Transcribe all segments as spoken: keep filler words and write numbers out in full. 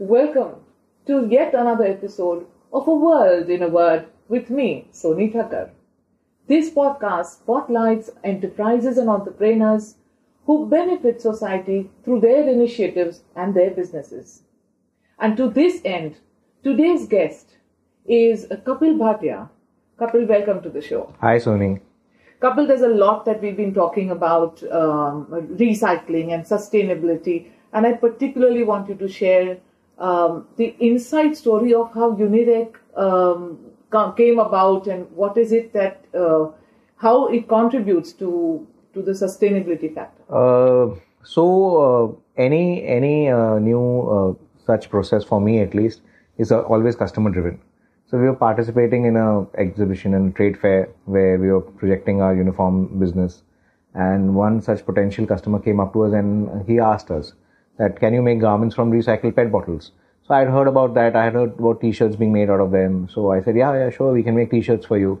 Welcome to yet another episode of A World in a Word with me, Soni Thakkar. This podcast spotlights enterprises and entrepreneurs who benefit society through their initiatives and their businesses. And to this end, today's guest is Kapil Bhatia. Kapil, welcome to the show. Hi, Soni. Kapil, there's a lot that we've been talking about, um, recycling and sustainability. And I particularly want you to share um, the inside story of how Unirec um, came about and what is it that, uh, how it contributes to to the sustainability factor. Uh, so uh, any, any uh, new uh, such process, for me at least, is uh, always customer driven. So we were participating in an exhibition and trade fair where we were projecting our uniform business, and one such potential customer came up to us and he asked us that, can you make garments from recycled P E T bottles? So I had heard about that. I had heard about T-shirts being made out of them. So I said, yeah, yeah, sure, we can make T-shirts for you.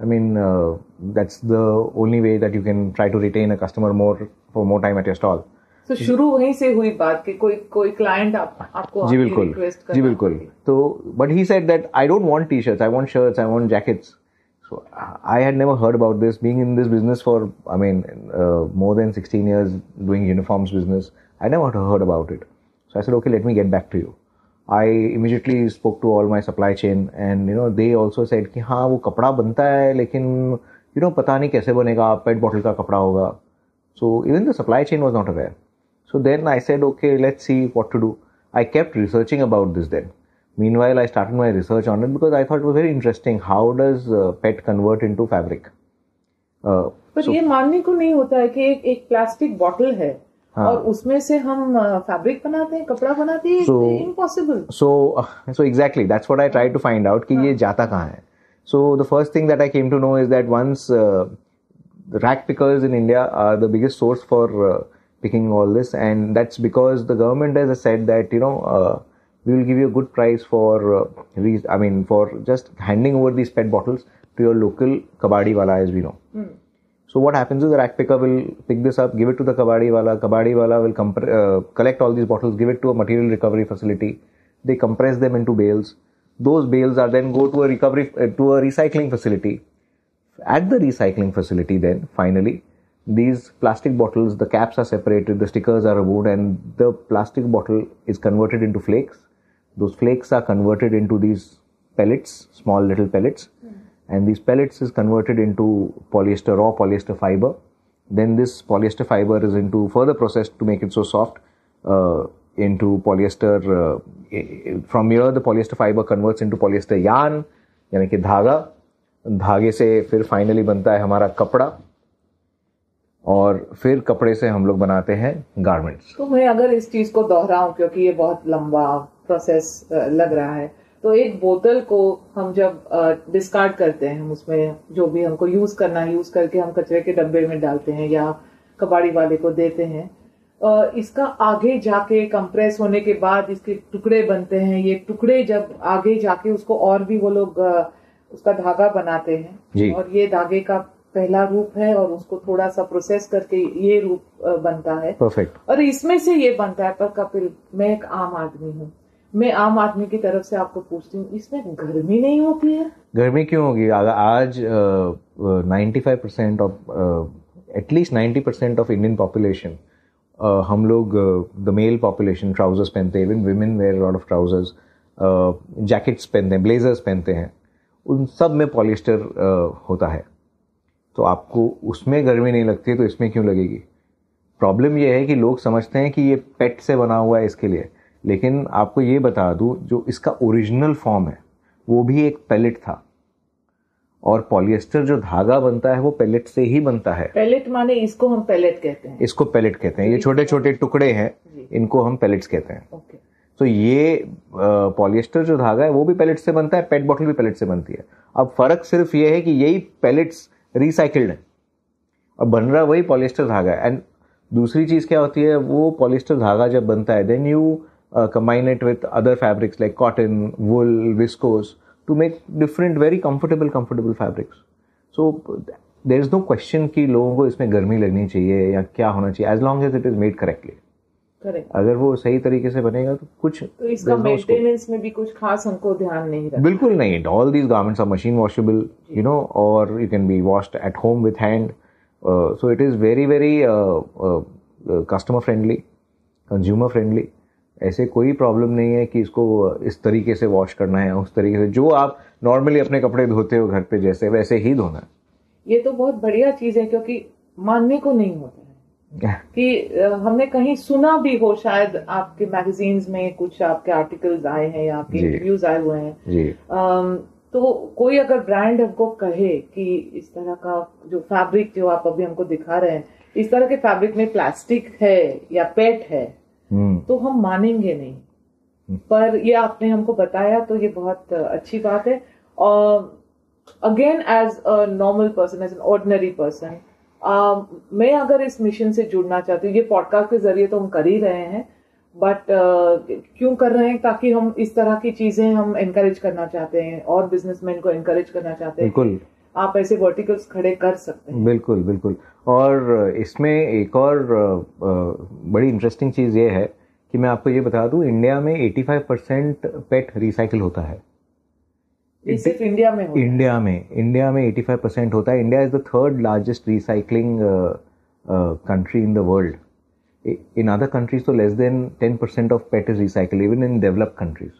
I mean, uh, that's the only way that you can try to retain a customer more for more time at your stall. So शुरू वहीं से हुई बात कि कोई कोई client आप आपको जी बिल्कुल request कर जी बिल्कुल तो but he said that I don't want T-shirts, I want shirts, I want jackets. So I had never heard about this. Being in this business for I mean uh, more than sixteen years doing uniforms business, I never heard about it. So I said, okay, let me get back to you. I immediately spoke to all my supply chain, and you know they also said कि हाँ वो कपड़ा बनता है लेकिन you know पता नहीं कैसे बनेगा, pet bottle का कपड़ा होगा. So even the supply chain was not aware. So then I said, okay, let's see what to do. I kept researching about this then. Meanwhile, I started my research on it because I thought it was very interesting. How does uh, P E T convert into fabric? Uh, but so, ये मानने को नहीं होता है कि एक एक plastic bottle है हाँ, और उसमें से हम uh, fabric बनाते हैं, कपड़ा बनाते हैं. So, impossible. So, uh, so exactly, that's what I tried to find out कि हाँ, ये जाता कहाँ है. So the first thing that I came to know is that once uh, the rag pickers in India are the biggest source for uh, picking all this, and that's because the government has said that, you know, uh, we will give you a good price for, uh, re- I mean, for just handing over these P E T bottles to your local kabadi wala, as we know. Mm. So what happens is the rag picker will pick this up, give it to the kabadi wala, kabadi wala will comp- uh, collect all these bottles, give it to a material recovery facility, they compress them into bales, those bales are then go to a recovery, uh, to a recycling facility. At the recycling facility then, finally, these plastic bottles, the caps are separated, the stickers are removed, and the plastic bottle is converted into flakes. Those flakes are converted into these pellets, small little pellets, mm. and these pellets is converted into polyester or polyester fiber. Then this polyester fiber is into further processed to make it so soft uh, into polyester. Uh, from here, the polyester fiber converts into polyester yarn, yani ki dhaga. Dhage se fir finally banta hai hamara kapda. और फिर कपड़े से हम लोग बनाते हैं garments. तो मैं अगर इस चीज को दोहराऊं क्योंकि ये बहुत लंबा प्रोसेस लग रहा है, तो एक बोतल को हम जब डिस्कार्ड करते हैं, हम उसमें जो भी हमको यूज करना है यूज करके हम कचरे के डब्बे में डालते हैं या कबाड़ी वाले को देते हैं. इसका आगे जाके कंप्रेस होने के बाद इसके टुकड़े बनते हैं. ये टुकड़े जब आगे जाके उसको और भी वो लोग उसका धागा बनाते हैं, और ये धागे का पहला रूप है और उसको थोड़ा सा प्रोसेस करके ये रूप बनता है. परफेक्ट. और इसमें से ये बनता है. पर कपिल, मैं एक आम आदमी हूँ, मैं आम आदमी की तरफ से आपको पूछती हूँ, इसमें गर्मी नहीं होती है? गर्मी क्यों होगी? आज ninety-five percent of at least ninety percent of Indian population, हम लोग द मेल पॉपुलेशन ट्राउजर्स पहनते हैं, even women wear lot of trousers, jackets पहनते हैं, ब्लेजर्स पहनते हैं, उन सब में पॉलिएस्टर होता है. तो आपको उसमें गर्मी नहीं लगती है तो इसमें क्यों लगेगी? प्रॉब्लम यह है कि लोग समझते हैं कि ये पेट से बना हुआ है इसके लिए, लेकिन आपको ये बता दूं जो इसका ओरिजिनल फॉर्म है वो भी एक पैलेट था, और पॉलिएस्टर जो धागा बनता है वो पैलेट से ही बनता है. पैलेट माने इसको हम पैलेट कहते हैं, इसको पैलेट कहते हैं, ये छोटे छोटे टुकड़े हैं, इनको हम पैलेट्स कहते हैं. ओके. तो ये पॉलिएस्टर जो धागा है वो भी पैलेट से बनता है, पेट बॉटल भी पैलेट से बनती है. अब फर्क सिर्फ ये है कि यही पैलेट्स रिसाइकिल्ड है और बन रहा वही पॉलिएस्टर धागा है. एंड दूसरी चीज़ क्या होती है, वो पॉलिएस्टर धागा जब बनता है then you combine it with other fabrics like cotton, wool, viscose to make different very comfortable comfortable fabrics. So there is no question कि लोगों को इसमें गर्मी लगनी चाहिए या क्या होना चाहिए, as long as it is made correctly. Correct, अगर वो सही तरीके से बनेगा तो कुछ तो इसका मेंटेनेंस में भी कुछ खास हमको ध्यान नहीं रखना, बिल्कुल नहीं. All these garments are machine washable, you know, और you can be washed at home with hand. So it is very very customer friendly, consumer friendly. ऐसे कोई प्रॉब्लम नहीं है कि इसको इस तरीके से वॉश करना है, उस तरीके से जो आप नॉर्मली अपने कपड़े धोते हो घर पे जैसे वैसे ही धोना है. ये तो बहुत बढ़िया चीज़ है, क्योंकि मानने को नहीं होता है कि हमने कहीं सुना भी हो, शायद आपके मैगजीन्स में कुछ आपके आर्टिकल्स आए हैं या आपके इंटरव्यूज आए हुए हैं, तो कोई अगर ब्रांड हमको कहे कि इस तरह का जो फैब्रिक जो आप अभी हमको दिखा रहे हैं, इस तरह के फैब्रिक में प्लास्टिक है या पेट है, तो हम मानेंगे नहीं. पर ये आपने हमको बताया तो ये बहुत अच्छी बात है. और again as a normal person, as an ordinary person, मैं अगर इस मिशन से जुड़ना चाहती हूँ, ये पॉडकास्ट के जरिए तो हम कर ही रहे हैं, बट uh, क्यों कर रहे हैं? ताकि हम इस तरह की चीजें हम एनकरेज करना चाहते हैं और बिजनेसमैन को एनकरेज करना चाहते हैं. बिल्कुल, आप ऐसे वर्टिकल्स खड़े कर सकते हैं. बिल्कुल बिल्कुल. और इसमें एक और बड़ी इंटरेस्टिंग चीज़ ये है कि मैं आपको ये बता दूं, इंडिया में पचासी परसेंट पेट रिसाइकिल होता है. सिर्फ इंडिया में होता इंडिया है. में इंडिया में पचासी परसेंट होता है. India is the third largest recycling country in the world. In other countries तो less than ten percent of PET is recycle, even in developed countries.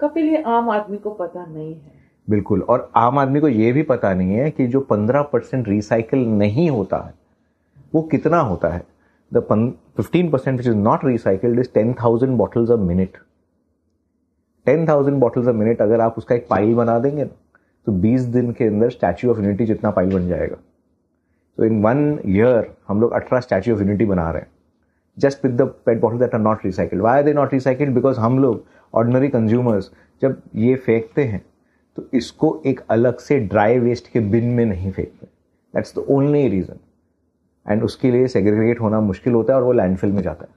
Kapil, ये आम आदमी को पता नहीं है. बिल्कुल. और आम आदमी को ये भी पता नहीं है कि जो पंद्रह परसेंट रिसाइकिल नहीं होता है वो कितना होता है. The fifteen percent which is not recycled is ten thousand bottles a minute. Ten thousand bottles a minute अगर आप उसका एक पाइल बना देंगे ना, तो बीस दिन के अंदर स्टैच्यू ऑफ यूनिटी जितना पाइल बन जाएगा. तो इन वन ईयर हम लोग अठारह स्टैच्यू ऑफ यूनिटी बना रहे हैं, just with the PET bottle that are not recycled. Why are they not recycled? Because हम लोग ऑर्डिनरी कंज्यूमर्स जब ये फेंकते हैं तो इसको एक अलग से ड्राई वेस्ट के बिन में नहीं फेंकते. That's the only reason. And उसके लिए सेग्रीगेट होना मुश्किल होता है और वो लैंडफिल में जाता है.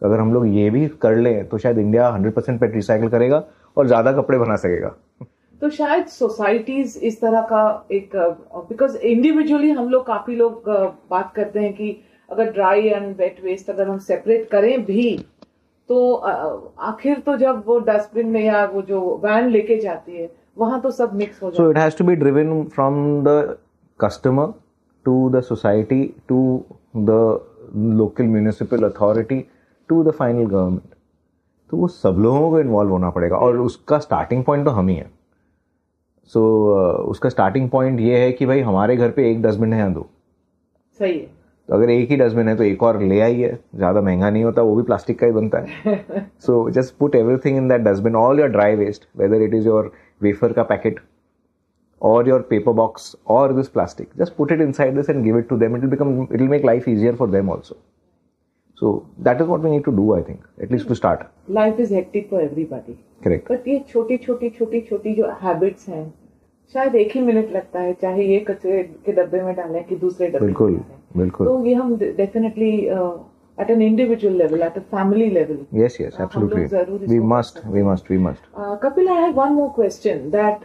तो अगर हम लोग ये भी कर लें तो शायद India hundred percent PET recycle करेगा और ज़्यादा कपड़े बना सकेगा. तो शायद सोसाइटीज़ इस तरह का एक, बिकॉज इंडिविजुअली हम लोग काफ़ी लोग बात करते हैं कि अगर ड्राई एंड वेट वेस्ट अगर हम सेपरेट करें भी, तो आखिर तो जब वो डस्टबिन में या वो जो वैन लेके जाती है वहां तो सब मिक्स हो जाता है. So it has to be driven from the customer to the society to the local municipal authority to the final government. तो वो सब लोगों को इन्वॉल्व होना पड़ेगा और उसका स्टार्टिंग पॉइंट तो हम ही है. सो so, उसका स्टार्टिंग पॉइंट ये है कि भाई हमारे घर पे एक डस्टबिन है या दो. सही है. तो अगर एक ही डस्टबिन है तो एक और ले आइए, ज़्यादा महंगा नहीं होता, वो भी प्लास्टिक का ही बनता है. So just put everything in that dustbin, all your dry waste, whether it is your wafer का पैकेट और योर पेपर बॉक्स और this plastic, just put it inside this and give it to them. It will become, it will make life easier for them also. So that is what we need to do, I think, at least to start. Life is hectic for everybody. Correct. But ये छोटी छोटी छोटी छोटी जो habits हैं, शायद एक ही minute लगता है, चाहे ये कचरे के डब्बे में डालें कि दूसरे डब्बे में डालें. बिल्कुल. तो ये हम definitely at an individual level, at a family level, yes yes absolutely, we must we must we must. Kapil, I have one more question that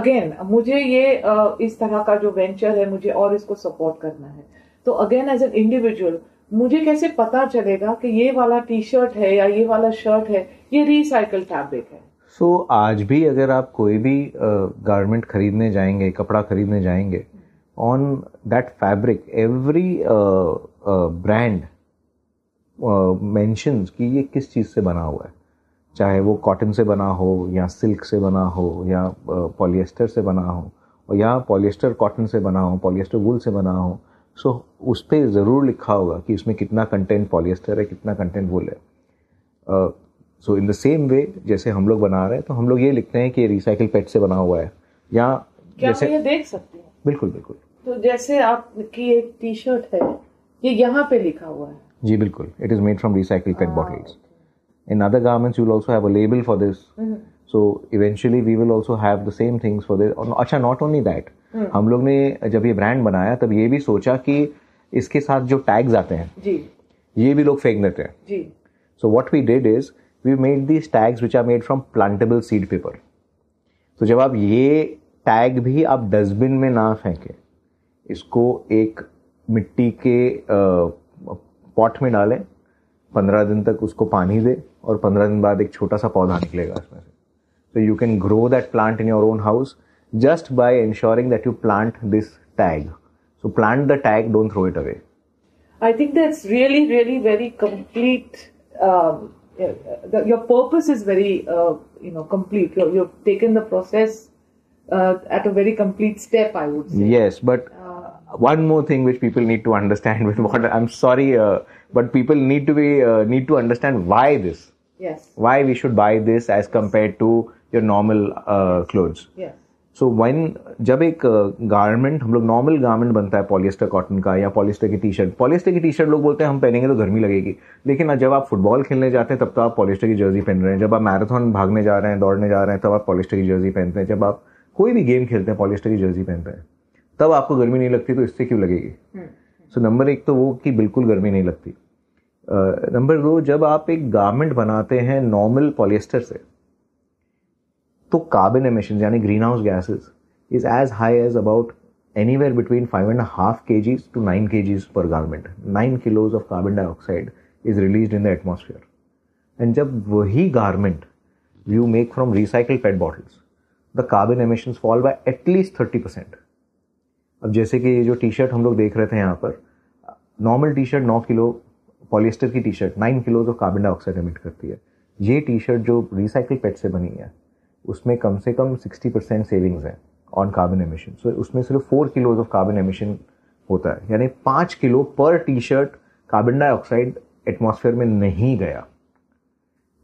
again, मुझे ये uh, इस तरह का जो वेंचर है मुझे और इसको सपोर्ट करना है. तो अगेन एज एन इंडिविजुअल मुझे कैसे पता चलेगा कि ये वाला टी शर्ट है या ये वाला शर्ट है ये रिसाइकल फैब्रिक है? सो so, आज भी अगर आप कोई भी गारमेंट uh, खरीदने जाएंगे, कपड़ा खरीदने जाएंगे, on that fabric every brand mentions कि ये किस चीज़ से बना हुआ है. चाहे वो कॉटन से बना हो या सिल्क से बना हो या पॉलिएस्टर uh, से बना हो, और या पॉलिएस्टर कॉटन से बना हो, पॉलिएस्टर वूल से बना हो. सो so, उस पर ज़रूर लिखा होगा कि इसमें कितना कंटेंट पॉलिएस्टर है, कितना कंटेंट वूल है. uh, so in the same way जैसे हम लोग बना रहे हैं, तो हम लोग ये लिखते हैं कि ये रिसाइकिल पेट से बना हुआ है. या क्या जैसे ये देख सकते हैं? बिल्कुल बिल्कुल. तो जैसे आपकी एक टी शर्ट है, ये यहाँ पे लिखा हुआ है. जी बिल्कुल. It is made from recycle PET bottles. In other garments you will also have a label for this. So eventually we will also have the same things for this. अच्छा, नॉट ओनली दैट, हम लोग ने जब ये brand बनाया तब ये भी सोचा कि इसके साथ जो टैग्स आते हैं जी, ये भी लोग फेंक देते हैं जी. So what we did is We made these tags which are made from plantable seed paper. तो जब आप ये टैग भी आप डस्टबिन में ना फेंकें, इसको एक मिट्टी के पॉट में डालें पंद्रह दिन तक उसको पानी दे और पंद्रह दिन बाद एक छोटा सा पौधा निकलेगा उसमें से. So you can grow that plant in your own house just by ensuring that you plant this tag. So plant the tag, don't throw it away. I think that's really, really very complete. Um, your purpose is very, uh, you know, complete. You're, you've taken the process uh, at a very complete step, I would say. Yes, but uh, one more thing which people need to understand with what I'm sorry, uh, but people need to be uh, need to understand why this. Yes. Why we should buy this as compared to your normal uh, clothes. Yes. So when जब एक garment हम लोग normal garment बनता है polyester cotton का या polyester की T shirt polyester की टी शर्ट लोग बोलते हैं हम पहनेंगे तो गर्मी लगेगी, लेकिन जब आप फुटबॉल खेलने जाते हैं तब तो आप पॉलिएस्टर की जर्सी पहन रहे हैं, जब आप मैराथन भागने जा रहे हैं दौड़ने जा रहे हैं तब आप पॉलिएस्टर की जर्सी पहनते हैं, जब आप कोई भी गेम खेलते हैं पॉलिएस्टर की जर्सी पहनते हैं तब आपको गर्मी नहीं लगती, तो इससे क्यों लगेगी. सो नंबर एक तो वो कि बिल्कुल गर्मी नहीं लगती. नंबर दो, जब आप एक गारमेंट बनाते हैं नॉर्मल पॉलिएस्टर से तो कार्बन एमिशन यानी green house gases is as high as about anywhere between five and half K Gs to nine K Gs per garment. Nine kilos of carbon dioxide is release in the atmosphere. And जब वही garment you make from recycled PET bottles the carbon emission fall by at least thirty percent. अब जैसे कि ये जो T shirt हम लोग देख रहे थे यहाँ पर, नॉर्मल टी शर्ट नौ किलो, पॉलिएस्टर की T shirt nine kilos of carbon dioxide emit करती है. ये टी शर्ट जो रिसाइकल्ड पेट से बनी है उसमें कम से कम सिक्सटी परसेंट सेविंग्स है ऑन कार्बन एमिशन. सो उसमें सिर्फ four kilos of carbon emission होता है, यानी पाँच किलो पर T shirt carbon dioxide atmosphere में नहीं गया.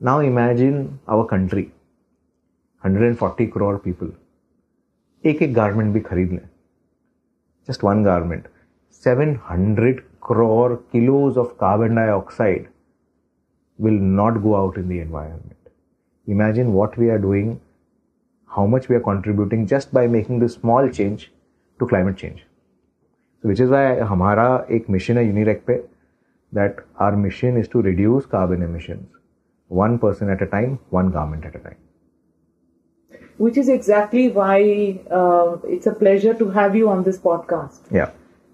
Now imagine our country, one hundred forty crore people एक एक गारमेंट भी खरीद लें, just one garment, seven hundred crore kilos of carbon dioxide will not go out in the environment. Imagine what we are doing, how much we are contributing just by making this small change to climate change. So which is why हमारा एक mission है Unirec पे, that our mission is to reduce carbon emissions one person at a time, one garment at a time. Which is exactly why uh, it's a pleasure to have you on this podcast. Yeah.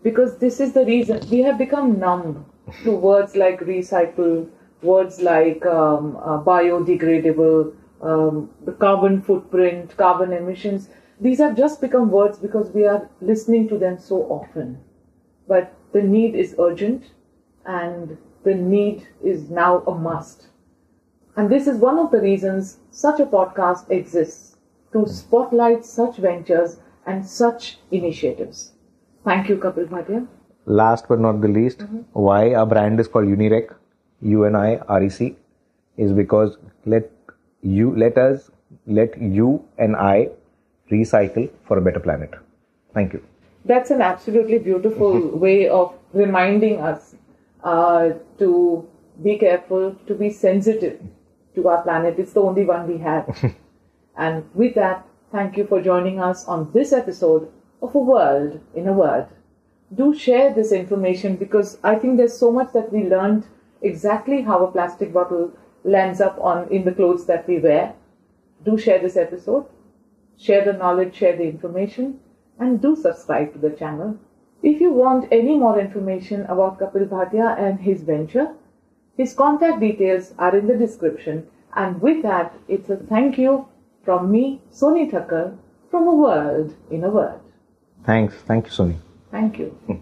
Because this is the reason, we have become numb to words like recycle, words like um, uh, biodegradable, Um, the carbon footprint, carbon emissions, these have just become words because we are listening to them so often. But the need is urgent and the need is now a must. And this is one of the reasons such a podcast exists, to spotlight such ventures and such initiatives. Thank you, Kapil Bhatia. Last but not the least, mm-hmm. why our brand is called Unirec, U N I R E C, is because let You let us, let you and I recycle for a better planet. Thank you. That's an absolutely beautiful way of reminding us uh, to be careful, to be sensitive to our planet. It's the only one we have. And with that, thank you for joining us on this episode of A World in a Word. Do share this information because I think there's so much that we learned exactly how a plastic bottle lands up on in the clothes that we wear. Do share this episode, share the knowledge, share the information, and do subscribe to the channel. If you want any more information about Kapil Bhatia and his venture, his contact details are in the description. And with that, it's a thank you from me, Soni Thakkar, from A World in a Word. Thanks. Thank you, Soni. Thank you.